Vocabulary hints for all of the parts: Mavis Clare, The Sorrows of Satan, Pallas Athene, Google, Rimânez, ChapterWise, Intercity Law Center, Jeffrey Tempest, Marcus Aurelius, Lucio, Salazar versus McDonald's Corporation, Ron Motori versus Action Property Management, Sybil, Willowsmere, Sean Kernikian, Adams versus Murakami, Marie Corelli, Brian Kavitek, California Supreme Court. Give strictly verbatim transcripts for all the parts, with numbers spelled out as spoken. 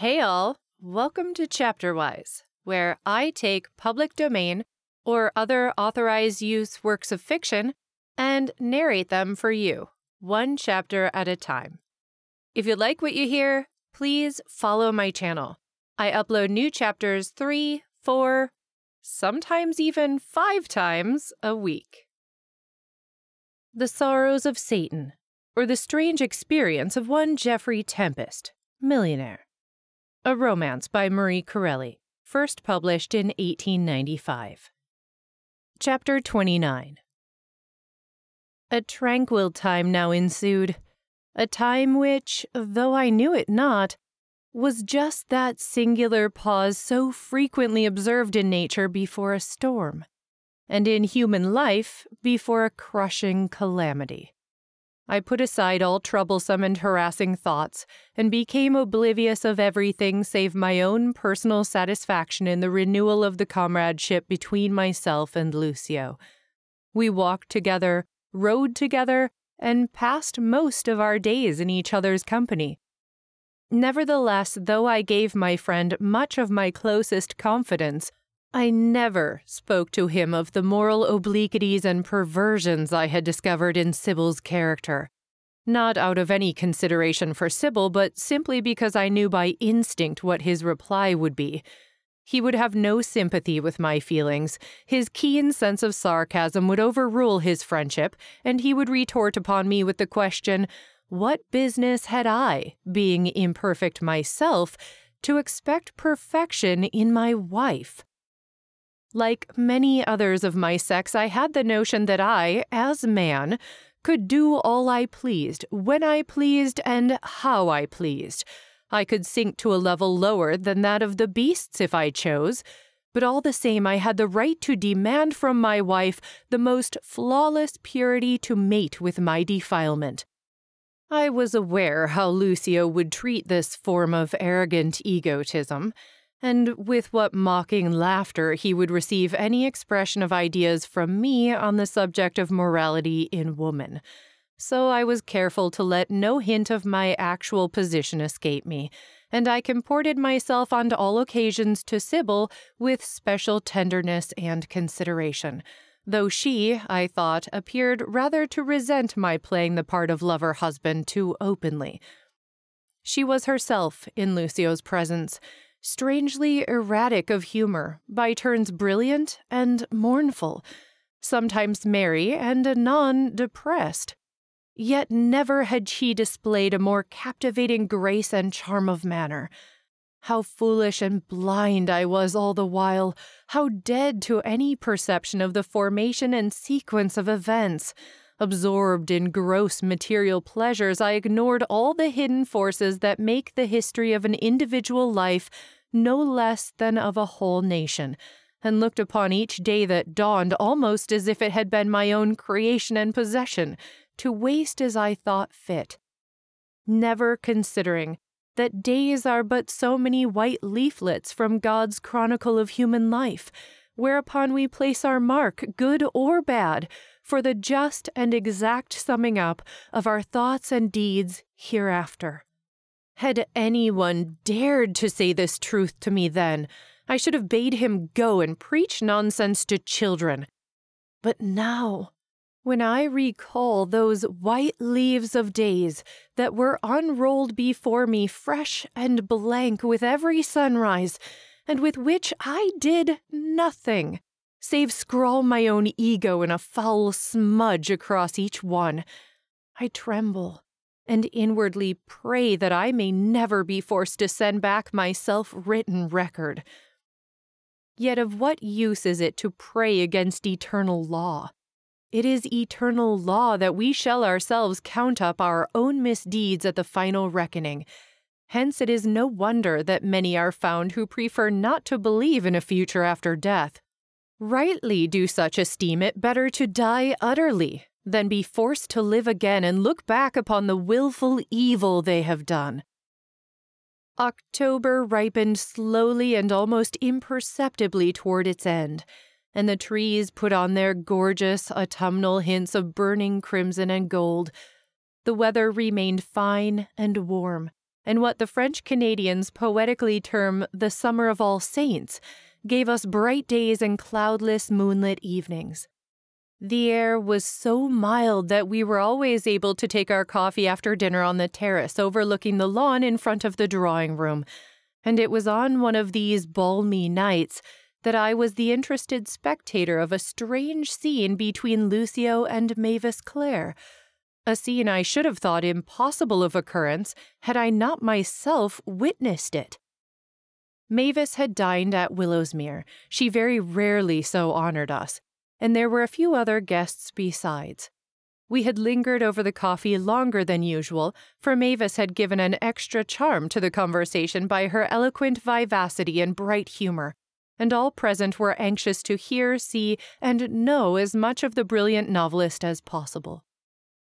Hey all, welcome to ChapterWise, where I take public domain or other authorized use works of fiction and narrate them for you, one chapter at a time. If you like what you hear, please follow my channel. I upload new chapters three, four, sometimes even five times a week. The Sorrows of Satan, or the Strange Experience of One Jeffrey Tempest, Millionaire. A Romance by Marie Corelli, first published in eighteen ninety-five. Chapter twenty-nine. A tranquil time now ensued, a time which, though I knew it not, was just that singular pause so frequently observed in nature before a storm, and in human life before a crushing calamity. I put aside all troublesome and harassing thoughts, and became oblivious of everything save my own personal satisfaction in the renewal of the comradeship between myself and Lucio. We walked together, rode together, and passed most of our days in each other's company. Nevertheless, though I gave my friend much of my closest confidence, I never spoke to him of the moral obliquities and perversions I had discovered in Sybil's character, not out of any consideration for Sybil, but simply because I knew by instinct what his reply would be. He would have no sympathy with my feelings, his keen sense of sarcasm would overrule his friendship, and he would retort upon me with the question, what business had I, being imperfect myself, to expect perfection in my wife? Like many others of my sex, I had the notion that I, as man, could do all I pleased, when I pleased, and how I pleased. I could sink to a level lower than that of the beasts if I chose, but all the same I had the right to demand from my wife the most flawless purity to mate with my defilement. I was aware how Lucio would treat this form of arrogant egotism, and with what mocking laughter he would receive any expression of ideas from me on the subject of morality in woman. So I was careful to let no hint of my actual position escape me, and I comported myself on all occasions to Sybil with special tenderness and consideration, though she, I thought, appeared rather to resent my playing the part of lover-husband too openly. She was herself in Lucio's presence, strangely erratic of humor, by turns brilliant and mournful, sometimes merry and anon depressed. Yet never had she displayed a more captivating grace and charm of manner. How foolish and blind I was all the while, how dead to any perception of the formation and sequence of events. Absorbed in gross material pleasures, I ignored all the hidden forces that make the history of an individual life no less than of a whole nation, and looked upon each day that dawned almost as if it had been my own creation and possession, to waste as I thought fit. Never considering that days are but so many white leaflets from God's chronicle of human life, whereupon we place our mark, good or bad, for the just and exact summing up of our thoughts and deeds hereafter. Had anyone dared to say this truth to me then, I should have bade him go and preach nonsense to children. But now, when I recall those white leaves of days that were unrolled before me fresh and blank with every sunrise, and with which I did nothing save scrawl my own ego in a foul smudge across each one, I tremble and inwardly pray that I may never be forced to send back my self-written record. Yet of what use is it to pray against eternal law? It is eternal law that we shall ourselves count up our own misdeeds at the final reckoning. Hence it is no wonder that many are found who prefer not to believe in a future after death. Rightly do such esteem it better to die utterly than be forced to live again and look back upon the willful evil they have done. October ripened slowly and almost imperceptibly toward its end, and the trees put on their gorgeous autumnal hints of burning crimson and gold. The weather remained fine and warm, and what the French Canadians poetically term the Summer of All Saints, gave us bright days and cloudless, moonlit evenings. The air was so mild that we were always able to take our coffee after dinner on the terrace overlooking the lawn in front of the drawing room, and it was on one of these balmy nights that I was the interested spectator of a strange scene between Lucio and Mavis Clare, a scene I should have thought impossible of occurrence had I not myself witnessed it. Mavis had dined at Willowsmere. She very rarely so honored us, and there were a few other guests besides. We had lingered over the coffee longer than usual, for Mavis had given an extra charm to the conversation by her eloquent vivacity and bright humor, and all present were anxious to hear, see, and know as much of the brilliant novelist as possible.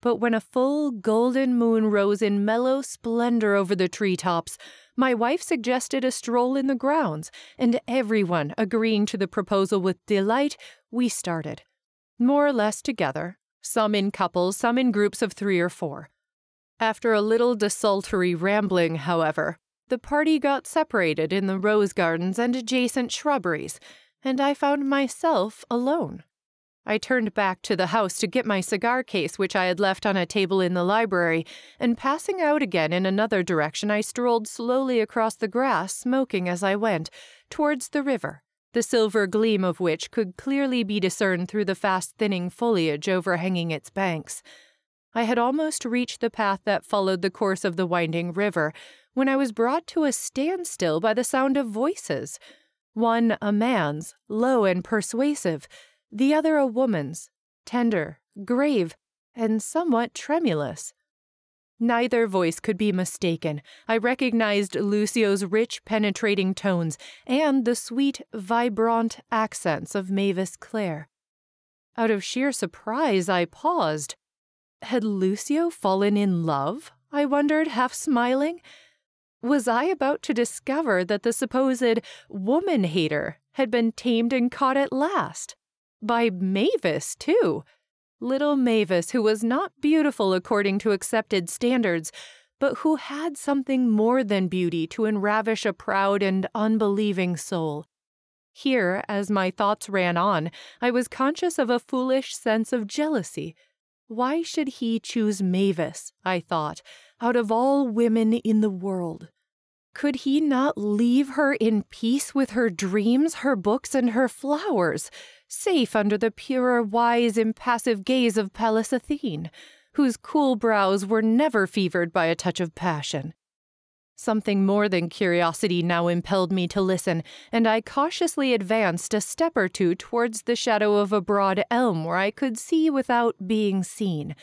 But when a full golden moon rose in mellow splendor over the treetops, my wife suggested a stroll in the grounds, and everyone agreeing to the proposal with delight, we started, more or less together, some in couples, some in groups of three or four. After a little desultory rambling, however, the party got separated in the rose gardens and adjacent shrubberies, and I found myself alone. I turned back to the house to get my cigar case, which I had left on a table in the library, and passing out again in another direction, I strolled slowly across the grass, smoking as I went, towards the river, the silver gleam of which could clearly be discerned through the fast-thinning foliage overhanging its banks. I had almost reached the path that followed the course of the winding river when I was brought to a standstill by the sound of voices, one a man's, low and persuasive, the other a woman's, tender, grave, and somewhat tremulous. Neither voice could be mistaken. I recognized Lucio's rich, penetrating tones and the sweet, vibrant accents of Mavis Clare. Out of sheer surprise, I paused. Had Lucio fallen in love? I wondered, half-smiling. Was I about to discover that the supposed woman-hater had been tamed and caught at last? By Mavis, too. Little Mavis, who was not beautiful according to accepted standards, but who had something more than beauty to enravish a proud and unbelieving soul. Here, as my thoughts ran on, I was conscious of a foolish sense of jealousy. Why should he choose Mavis, I thought, out of all women in the world? Could he not leave her in peace with her dreams, her books, and her flowers, safe under the purer, wise, impassive gaze of Pallas Athene, whose cool brows were never fevered by a touch of passion? Something more than curiosity now impelled me to listen, and I cautiously advanced a step or two towards the shadow of a broad elm where I could see without being seen.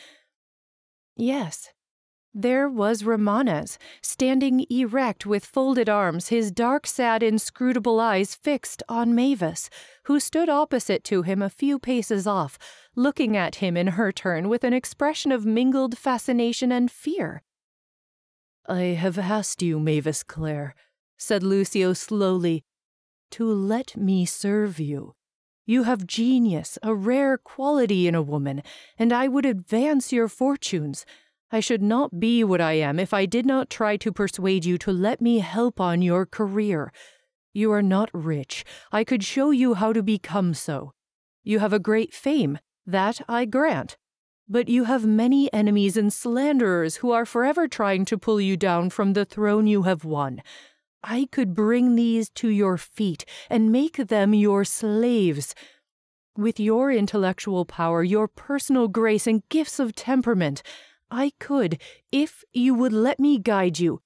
Yes. There was Rimânez, standing erect with folded arms, his dark, sad, inscrutable eyes fixed on Mavis, who stood opposite to him a few paces off, looking at him in her turn with an expression of mingled fascination and fear. "I have asked you, Mavis Clare," said Lucio slowly, "to let me serve you. You have genius, a rare quality in a woman, and I would advance your fortunes. I should not be what I am if I did not try to persuade you to let me help on your career. You are not rich. I could show you how to become so. You have a great fame, that I grant. But you have many enemies and slanderers who are forever trying to pull you down from the throne you have won. I could bring these to your feet and make them your slaves. With your intellectual power, your personal grace, and gifts of temperament, I could, if you would let me guide you,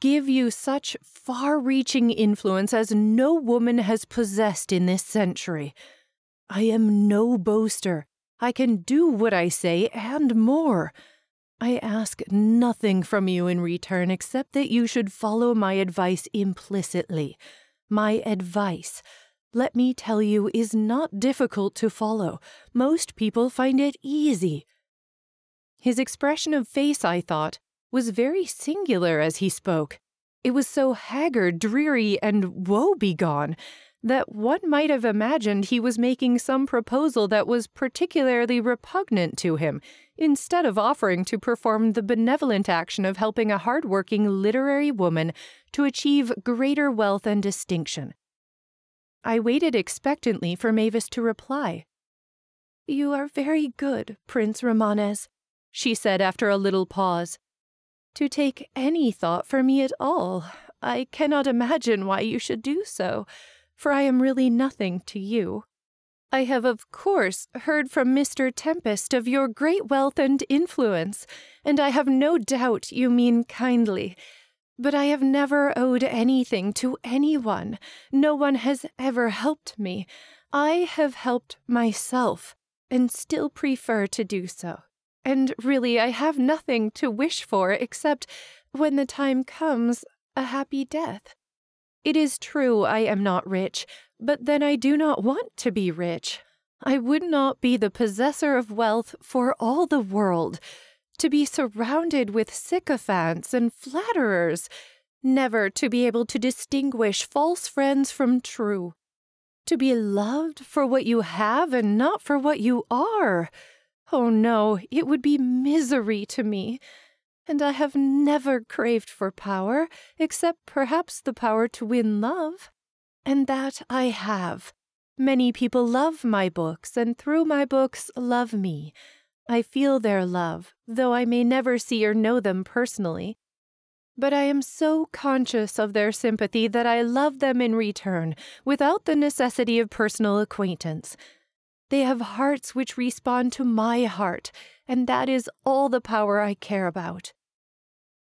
give you such far-reaching influence as no woman has possessed in this century. I am no boaster. I can do what I say and more. I ask nothing from you in return except that you should follow my advice implicitly. My advice, let me tell you, is not difficult to follow. Most people find it easy." His expression of face, I thought, was very singular as he spoke. It was so haggard, dreary, and woe-begone that one might have imagined he was making some proposal that was particularly repugnant to him, instead of offering to perform the benevolent action of helping a hard-working literary woman to achieve greater wealth and distinction. I waited expectantly for Mavis to reply. "You are very good, Prince Rimânez," she said after a little pause. "To take any thought for me at all, I cannot imagine why you should do so, for I am really nothing to you. I have, of course, heard from Mister Tempest of your great wealth and influence, and I have no doubt you mean kindly. But I have never owed anything to anyone. No one has ever helped me. I have helped myself, and still prefer to do so. And really, I have nothing to wish for except, when the time comes, a happy death. It is true I am not rich, but then I do not want to be rich. I would not be the possessor of wealth for all the world, to be surrounded with sycophants and flatterers, never to be able to distinguish false friends from true, to be loved for what you have and not for what you are. Oh no, it would be misery to me. And I have never craved for power, except perhaps the power to win love. And that I have. Many people love my books, and through my books love me. I feel their love, though I may never see or know them personally. But I am so conscious of their sympathy that I love them in return, without the necessity of personal acquaintance. They have hearts which respond to my heart, and that is all the power I care about."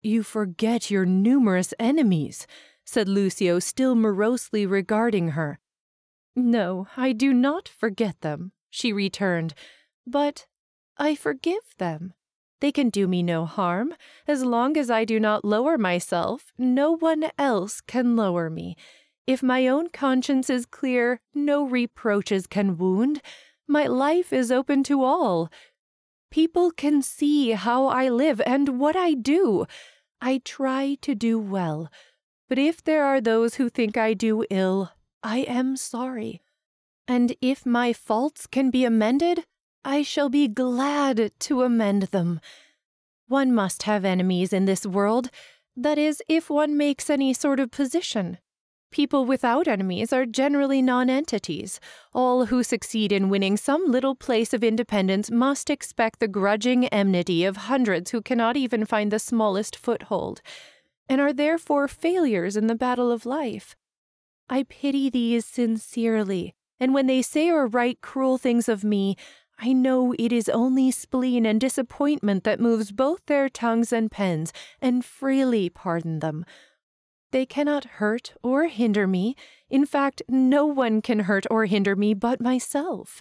"You forget your numerous enemies," said Lucio, still morosely regarding her. "No, I do not forget them," she returned, "but I forgive them. They can do me no harm. As long as I do not lower myself, no one else can lower me. If my own conscience is clear, no reproaches can wound. My life is open to all. People can see how I live and what I do. I try to do well. But if there are those who think I do ill, I am sorry. And if my faults can be amended, I shall be glad to amend them. One must have enemies in this world, that is, if one makes any sort of position. People without enemies are generally non-entities. All who succeed in winning some little place of independence must expect the grudging enmity of hundreds who cannot even find the smallest foothold, and are therefore failures in the battle of life. I pity these sincerely, and when they say or write cruel things of me, I know it is only spleen and disappointment that moves both their tongues and pens, and freely pardon them. They cannot hurt or hinder me. In fact, no one can hurt or hinder me but myself."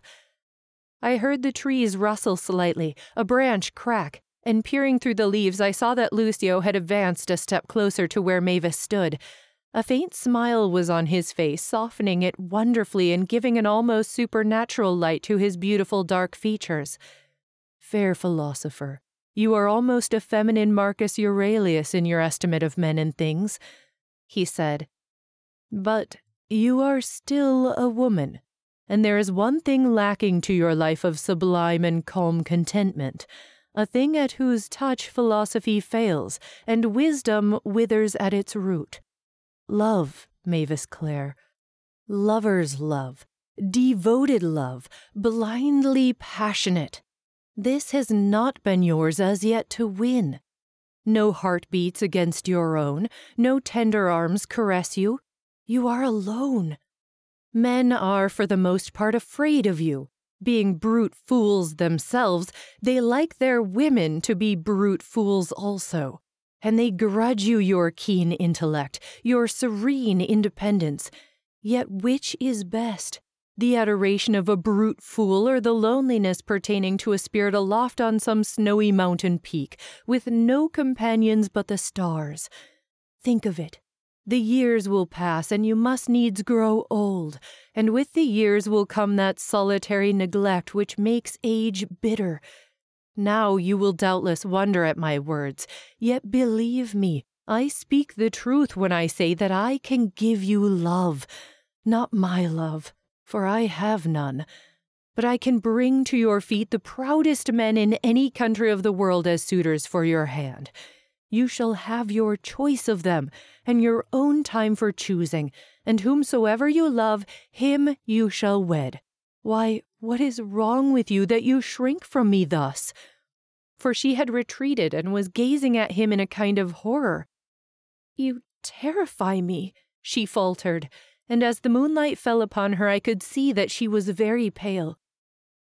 I heard the trees rustle slightly, a branch crack, and peering through the leaves I saw that Lucio had advanced a step closer to where Mavis stood. A faint smile was on his face, softening it wonderfully and giving an almost supernatural light to his beautiful dark features. "Fair philosopher, you are almost a feminine Marcus Aurelius in your estimate of men and things," he said. "But you are still a woman, and there is one thing lacking to your life of sublime and calm contentment, a thing at whose touch philosophy fails, and wisdom withers at its root. Love, Mavis Clare. Lover's love, devoted love, blindly passionate. This has not been yours as yet to win. No heart beats against your own, no tender arms caress you. You are alone. Men are for the most part afraid of you. Being brute fools themselves, they like their women to be brute fools also, and they grudge you your keen intellect, your serene independence. Yet which is best, the adoration of a brute fool or the loneliness pertaining to a spirit aloft on some snowy mountain peak, with no companions but the stars? Think of it. The years will pass, and you must needs grow old, and with the years will come that solitary neglect which makes age bitter. Now you will doubtless wonder at my words, yet believe me, I speak the truth when I say that I can give you love, not my love, for I have none. but I can bring to your feet the proudest men in any country of the world as suitors for your hand. You shall have your choice of them, and your own time for choosing, and whomsoever you love, him you shall wed. Why, what is wrong with you that you shrink from me thus?" For she had retreated and was gazing at him in a kind of horror. "You terrify me," she faltered, and as the moonlight fell upon her I could see that she was very pale.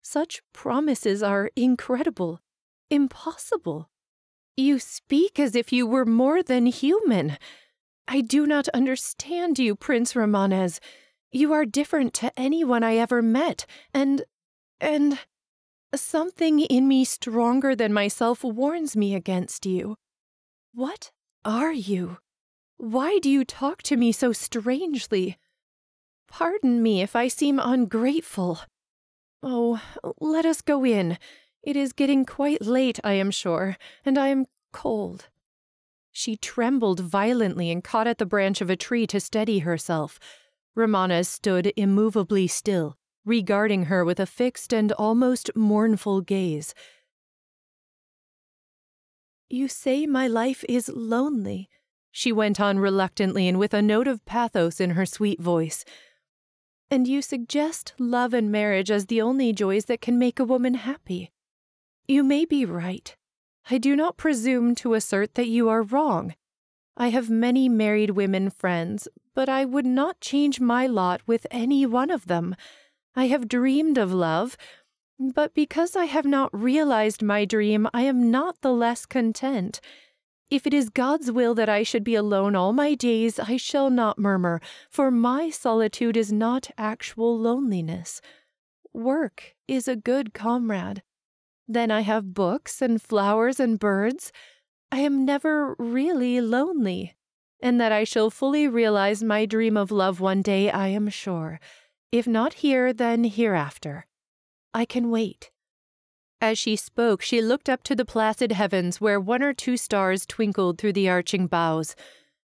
"Such promises are incredible, impossible. You speak as if you were more than human. I do not understand you, Prince Rimânez. You are different to anyone I ever met, and... and... something in me stronger than myself warns me against you. What are you? Why do you talk to me so strangely? Pardon me if I seem ungrateful. Oh, let us go in. It is getting quite late, I am sure, and I am cold." She trembled violently and caught at the branch of a tree to steady herself. Rimânez stood immovably still, regarding her with a fixed and almost mournful gaze. "You say my life is lonely," she went on reluctantly and with a note of pathos in her sweet voice, "and you suggest love and marriage as the only joys that can make a woman happy. You may be right. I do not presume to assert that you are wrong. I have many married women friends, but I would not change my lot with any one of them. I have dreamed of love, but because I have not realized my dream, I am not the less content. If it is God's will that I should be alone all my days, I shall not murmur, for my solitude is not actual loneliness. Work is a good comrade. Then I have books and flowers and birds. I am never really lonely, and that I shall fully realize my dream of love one day, I am sure. If not here, then hereafter. I can wait." As she spoke, she looked up to the placid heavens where one or two stars twinkled through the arching boughs.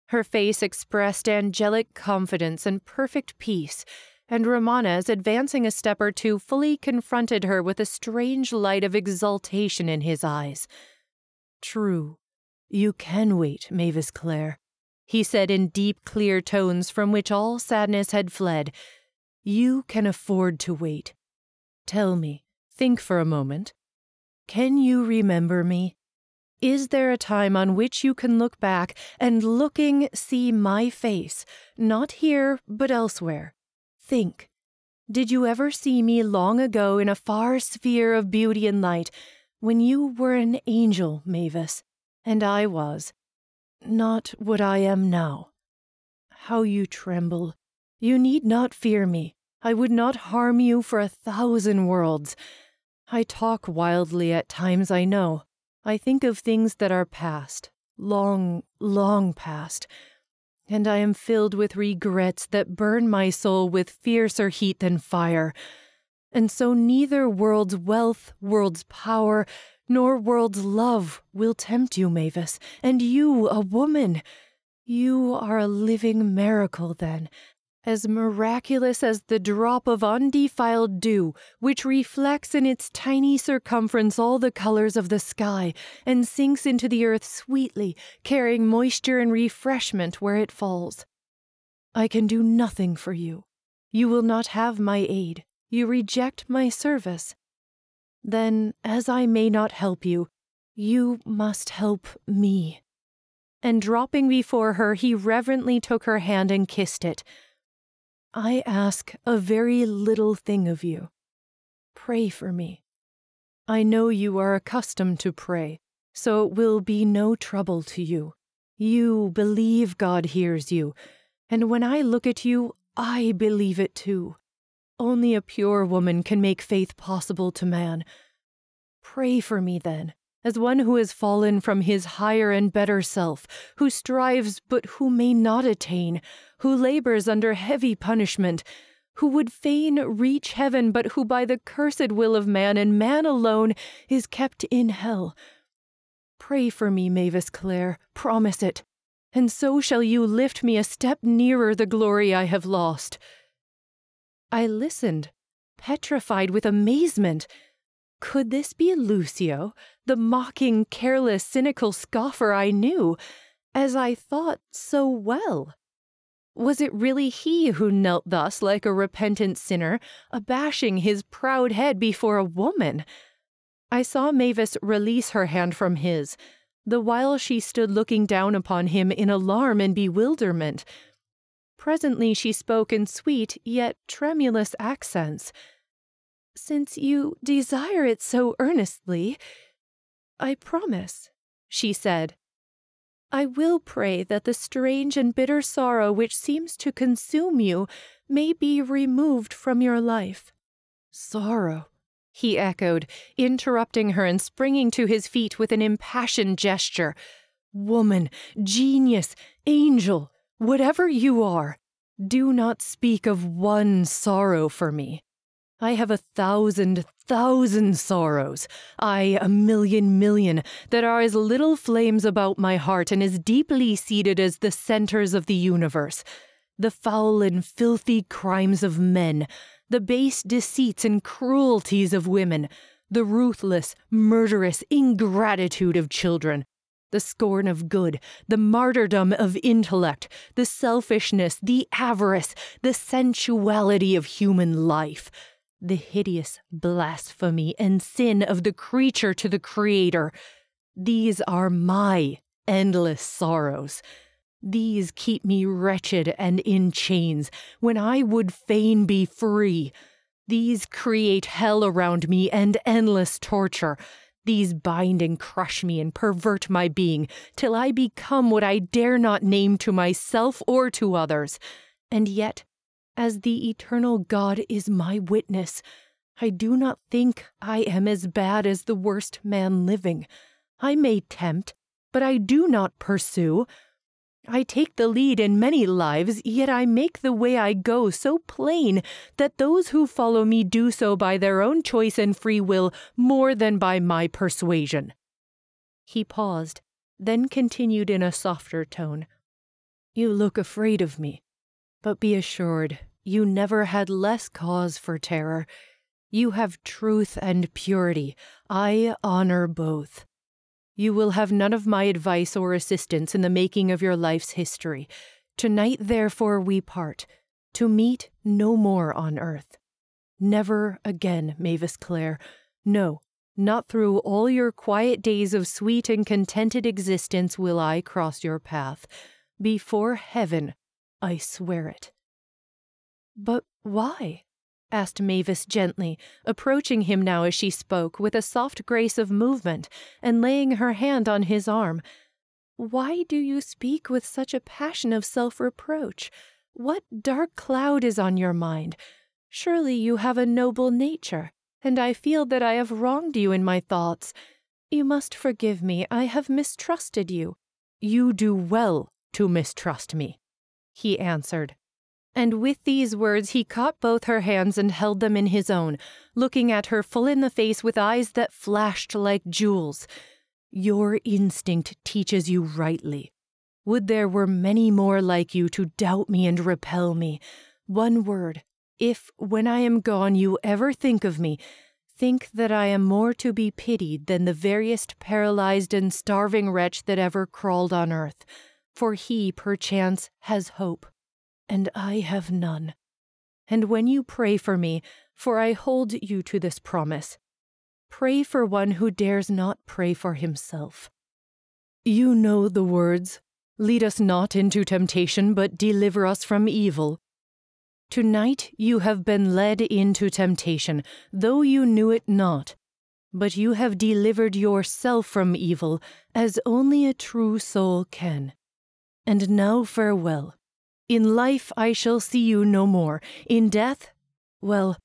Her face expressed angelic confidence and perfect peace, and Rimânez, advancing a step or two, fully confronted her with a strange light of exultation in his eyes. "True, you can wait, Mavis Clare," he said in deep, clear tones from which all sadness had fled. "You can afford to wait. Tell me, think for a moment. Can you remember me? Is there a time on which you can look back and, looking, see my face, not here but elsewhere? Think. Did you ever see me long ago in a far sphere of beauty and light, when you were an angel, Mavis, and I was not what I am now? How you tremble. You need not fear me. I would not harm you for a thousand worlds. I talk wildly at times, I know. I think of things that are past, long, long past, and I am filled with regrets that burn my soul with fiercer heat than fire. And so neither world's wealth, world's power, nor world's love will tempt you, Mavis, and you, a woman. You are a living miracle, then, as miraculous as the drop of undefiled dew, which reflects in its tiny circumference all the colors of the sky, and sinks into the earth sweetly, carrying moisture and refreshment where it falls. I can do nothing for you. You will not have my aid. You reject my service. Then, as I may not help you, you must help me." And dropping before her, he reverently took her hand and kissed it. "I ask a very little thing of you. Pray for me. I know you are accustomed to pray, so it will be no trouble to you. You believe God hears you, and when I look at you, I believe it too. Only a pure woman can make faith possible to man. Pray for me then, as one who has fallen from his higher and better self, who strives but who may not attain, who labors under heavy punishment, who would fain reach heaven but who by the cursed will of man and man alone is kept in hell. Pray for me, Mavis Clare, promise it, and so shall you lift me a step nearer the glory I have lost." I listened, petrified with amazement. Could this be Lucio, the mocking, careless, cynical scoffer I knew, as I thought so well? Was it really he who knelt thus like a repentant sinner, abashing his proud head before a woman? I saw Mavis release her hand from his, the while she stood looking down upon him in alarm and bewilderment. Presently she spoke in sweet yet tremulous accents. "Since you desire it so earnestly, I promise," she said. "I will pray that the strange and bitter sorrow which seems to consume you may be removed from your life." "Sorrow," he echoed, interrupting her and springing to his feet with an impassioned gesture. "Woman, genius, angel, whatever you are, do not speak of one sorrow for me. I have a thousand, thousand sorrows, I a million, million, that are as little flames about my heart and as deeply seated as the centers of the universe. The foul and filthy crimes of men, the base deceits and cruelties of women, the ruthless, murderous ingratitude of children, the scorn of good, the martyrdom of intellect, the selfishness, the avarice, the sensuality of human life, the hideous blasphemy and sin of the creature to the Creator. These are my endless sorrows. These keep me wretched and in chains, when I would fain be free. These create hell around me and endless torture. These bind and crush me and pervert my being, till I become what I dare not name to myself or to others. And yet, as the eternal God is my witness, I do not think I am as bad as the worst man living. I may tempt, but I do not pursue. I take the lead in many lives, yet I make the way I go so plain that those who follow me do so by their own choice and free will more than by my persuasion." He paused, then continued in a softer tone, "You look afraid of me. But be assured, you never had less cause for terror. You have truth and purity. I honor both. You will have none of my advice or assistance in the making of your life's history. Tonight, therefore, we part, to meet no more on earth. Never again, Mavis Clare. No, not through all your quiet days of sweet and contented existence will I cross your path. Before heaven, I swear it." "But why?" asked Mavis gently, approaching him now as she spoke with a soft grace of movement and laying her hand on his arm. "Why do you speak with such a passion of self-reproach? What dark cloud is on your mind? Surely you have a noble nature, and I feel that I have wronged you in my thoughts. You must forgive me, I have mistrusted you." "You do well to mistrust me," he answered. And with these words he caught both her hands and held them in his own, looking at her full in the face with eyes that flashed like jewels. "Your instinct teaches you rightly. Would there were many more like you to doubt me and repel me. One word, if when I am gone you ever think of me, think that I am more to be pitied than the veriest paralyzed and starving wretch that ever crawled on earth. For he, perchance, has hope, and I have none. And when you pray for me, for I hold you to this promise, pray for one who dares not pray for himself. You know the words, 'Lead us not into temptation, but deliver us from evil.' Tonight you have been led into temptation, though you knew it not. But you have delivered yourself from evil, as only a true soul can. And now farewell. In life I shall see you no more. In death, well,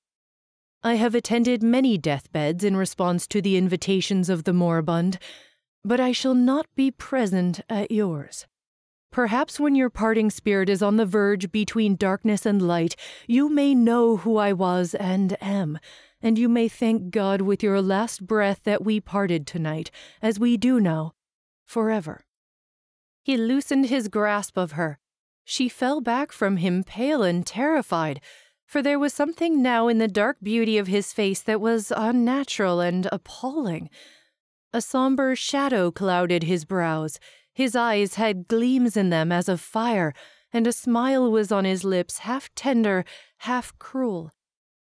I have attended many deathbeds in response to the invitations of the moribund, but I shall not be present at yours. Perhaps when your parting spirit is on the verge between darkness and light, you may know who I was and am, and you may thank God with your last breath that we parted tonight, as we do now, forever." He loosened his grasp of her. She fell back from him, pale and terrified. for there was something now in the dark beauty of his face that was unnatural and appalling. A somber shadow clouded his brows. His eyes had gleams in them as of fire, and a smile was on his lips, half tender, half cruel.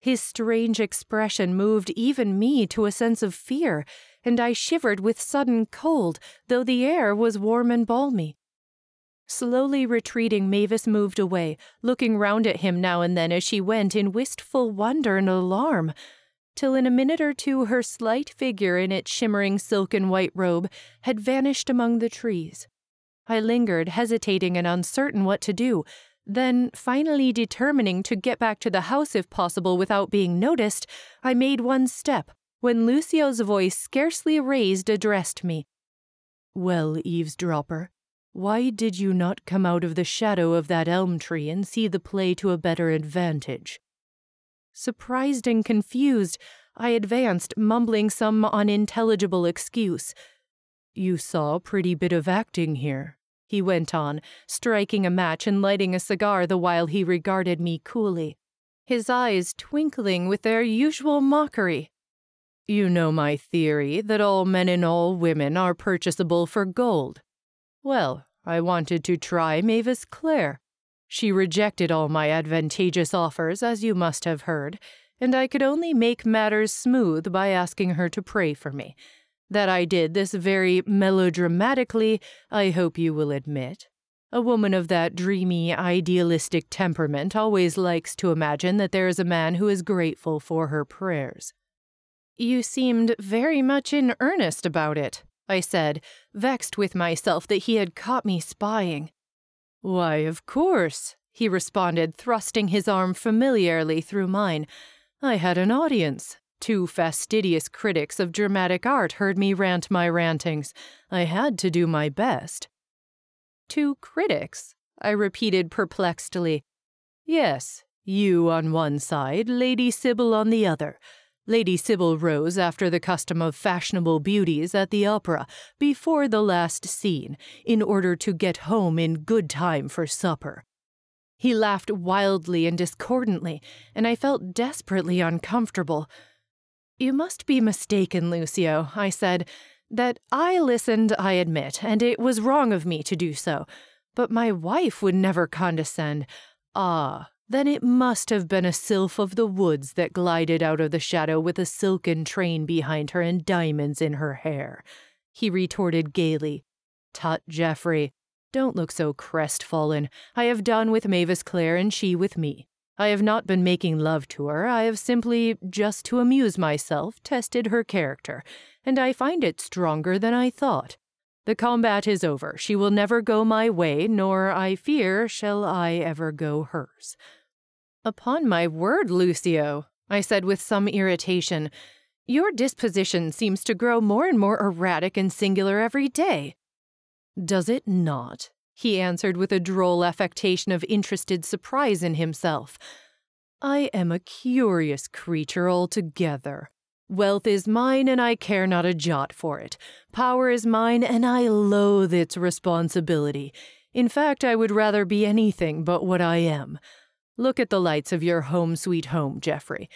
His strange expression moved even me to a sense of fear, and I shivered with sudden cold, though the air was warm and balmy. Slowly retreating, Mavis moved away, looking round at him now and then as she went in wistful wonder and alarm, till in a minute or two her slight figure in its shimmering silk and white robe had vanished among the trees. I lingered, hesitating and uncertain what to do, then, finally determining to get back to the house if possible without being noticed, I made one step, when Lucio's voice, scarcely raised, addressed me. "Well, eavesdropper, why did you not come out of the shadow of that elm tree and see the play to a better advantage?" Surprised and confused, I advanced, mumbling some unintelligible excuse. "You saw a pretty bit of acting here," he went on, striking a match and lighting a cigar the while he regarded me coolly, his eyes twinkling with their usual mockery. "You know my theory that all men and all women are purchasable for gold. Well, I wanted to try Mavis Clare. She rejected all my advantageous offers, as you must have heard, and I could only make matters smooth by asking her to pray for me. That I did this very melodramatically, I hope you will admit. A woman of that dreamy, idealistic temperament always likes to imagine that there is a man who is grateful for her prayers." "You seemed very much in earnest about it," I said, vexed with myself that he had caught me spying. "Why, of course," he responded, thrusting his arm familiarly through mine. "I had an audience. Two fastidious critics of dramatic art heard me rant my rantings. I had to do my best." "Two critics?" I repeated perplexedly. "Yes, you on one side, Lady Sybil on the other. Lady Sybil rose after the custom of fashionable beauties at the opera, before the last scene, in order to get home in good time for supper." He laughed wildly and discordantly, and I felt desperately uncomfortable. "You must be mistaken, Lucio," I said. "That I listened, I admit, and it was wrong of me to do so. But my wife would never condescend. Ah, then it must have been a sylph of the woods that glided out of the shadow with a silken train behind her and diamonds in her hair," he retorted gaily. "Tut, Jeffrey, don't look so crestfallen. I have done with Mavis Clare and she with me. I have not been making love to her. I have simply, just to amuse myself, tested her character, and I find it stronger than I thought. The combat is over. She will never go my way, nor, I fear, shall I ever go hers." "Upon my word, Lucio," I said with some irritation, "your disposition seems to grow more and more erratic and singular every day." "Does it not?" he answered with a droll affectation of interested surprise in himself. "I am a curious creature altogether. Wealth is mine, and I care not a jot for it. Power is mine, and I loathe its responsibility. In fact, I would rather be anything but what I am. Look at the lights of your home sweet home, Jeffrey."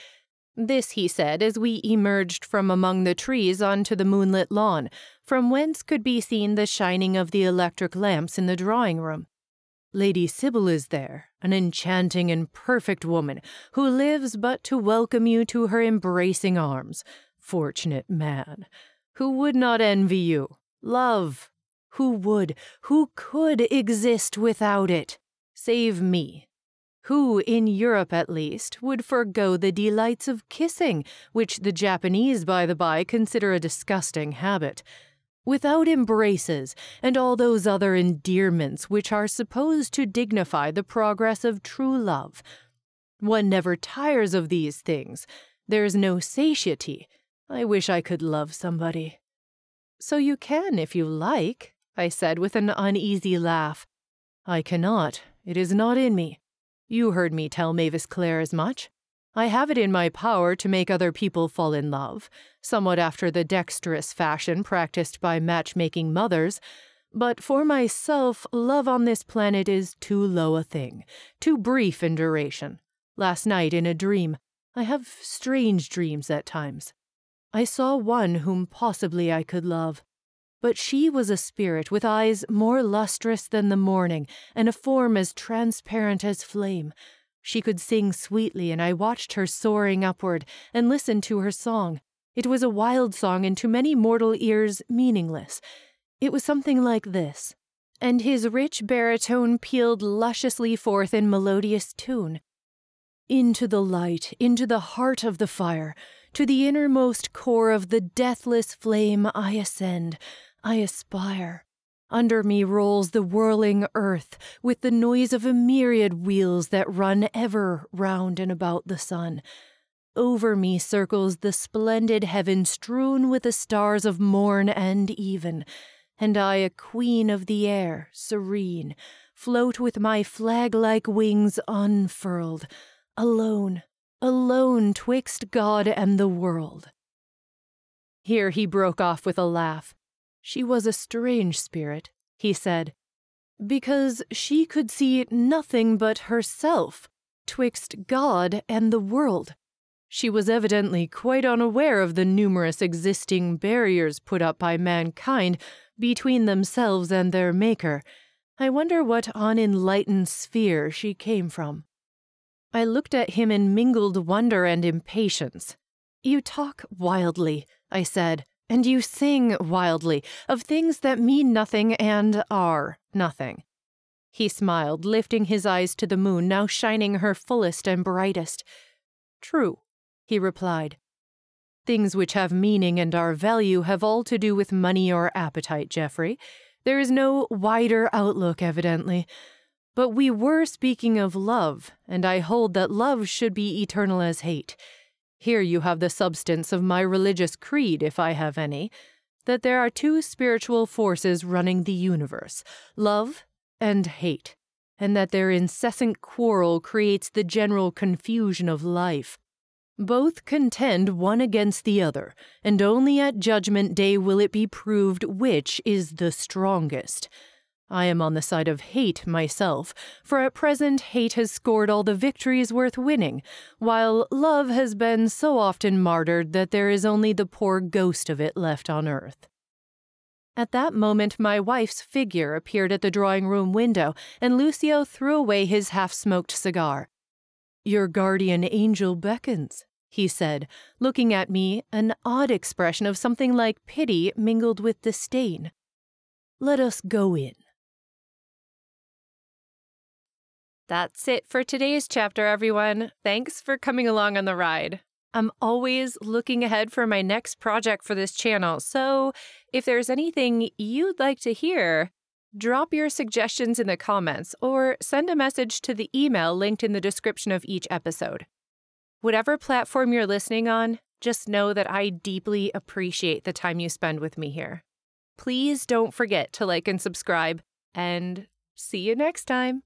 This he said as we emerged from among the trees onto the moonlit lawn, from whence could be seen the shining of the electric lamps in the drawing-room. "Lady Sybil is there, an enchanting and perfect woman, who lives but to welcome you to her embracing arms. Fortunate man! Who would not envy you? Love! Who would, who could exist without it? Save me! Who, in Europe at least, would forego the delights of kissing, which the Japanese, by the by, consider a disgusting habit, without embraces and all those other endearments which are supposed to dignify the progress of true love? One never tires of these things. There is no satiety. I wish I could love somebody." "So you can, if you like," I said with an uneasy laugh. "I cannot. It is not in me. You heard me tell Mavis Clare as much. I have it in my power to make other people fall in love, somewhat after the dexterous fashion practiced by matchmaking mothers, but for myself, love on this planet is too low a thing, too brief in duration. Last night in a dream, I have strange dreams at times. I saw one whom possibly I could love, but she was a spirit with eyes more lustrous than the morning and a form as transparent as flame. She could sing sweetly, and I watched her soaring upward and listened to her song. It was a wild song and to many mortal ears meaningless. It was something like this, and his rich baritone pealed lusciously forth in melodious tune. Into the light, into the heart of the fire, to the innermost core of the deathless flame I ascend, I aspire. Under me rolls the whirling earth with the noise of a myriad wheels that run ever round and about the sun. Over me circles the splendid heaven strewn with the stars of morn and even, and I, a queen of the air, serene, float with my flag-like wings unfurled, alone, alone twixt God and the world. Here he broke off with a laugh. She was a strange spirit, he said, because she could see nothing but herself twixt God and the world. She was evidently quite unaware of the numerous existing barriers put up by mankind between themselves and their Maker. I wonder what unenlightened sphere she came from. I looked at him in mingled wonder and impatience. "You talk wildly," I said, "and you sing wildly, of things that mean nothing and are nothing." He smiled, lifting his eyes to the moon, now shining her fullest and brightest. "True," he replied. "Things which have meaning and are value have all to do with money or appetite, Jeffrey. There is no wider outlook, evidently. But we were speaking of love, and I hold that love should be eternal as hate. Here you have the substance of my religious creed, if I have any, that there are two spiritual forces running the universe, love and hate, and that their incessant quarrel creates the general confusion of life. Both contend one against the other, and only at Judgment Day will it be proved which is the strongest. I am on the side of hate myself, for at present hate has scored all the victories worth winning, while love has been so often martyred that there is only the poor ghost of it left on earth." At that moment my wife's figure appeared at the drawing-room window, and Lucio threw away his half-smoked cigar. "Your guardian angel beckons," he said, looking at me, an odd expression of something like pity mingled with disdain. "Let us go in." That's it for today's chapter, everyone. Thanks for coming along on the ride. I'm always looking ahead for my next project for this channel, so if there's anything you'd like to hear, drop your suggestions in the comments or send a message to the email linked in the description of each episode. Whatever platform you're listening on, just know that I deeply appreciate the time you spend with me here. Please don't forget to like and subscribe, and see you next time.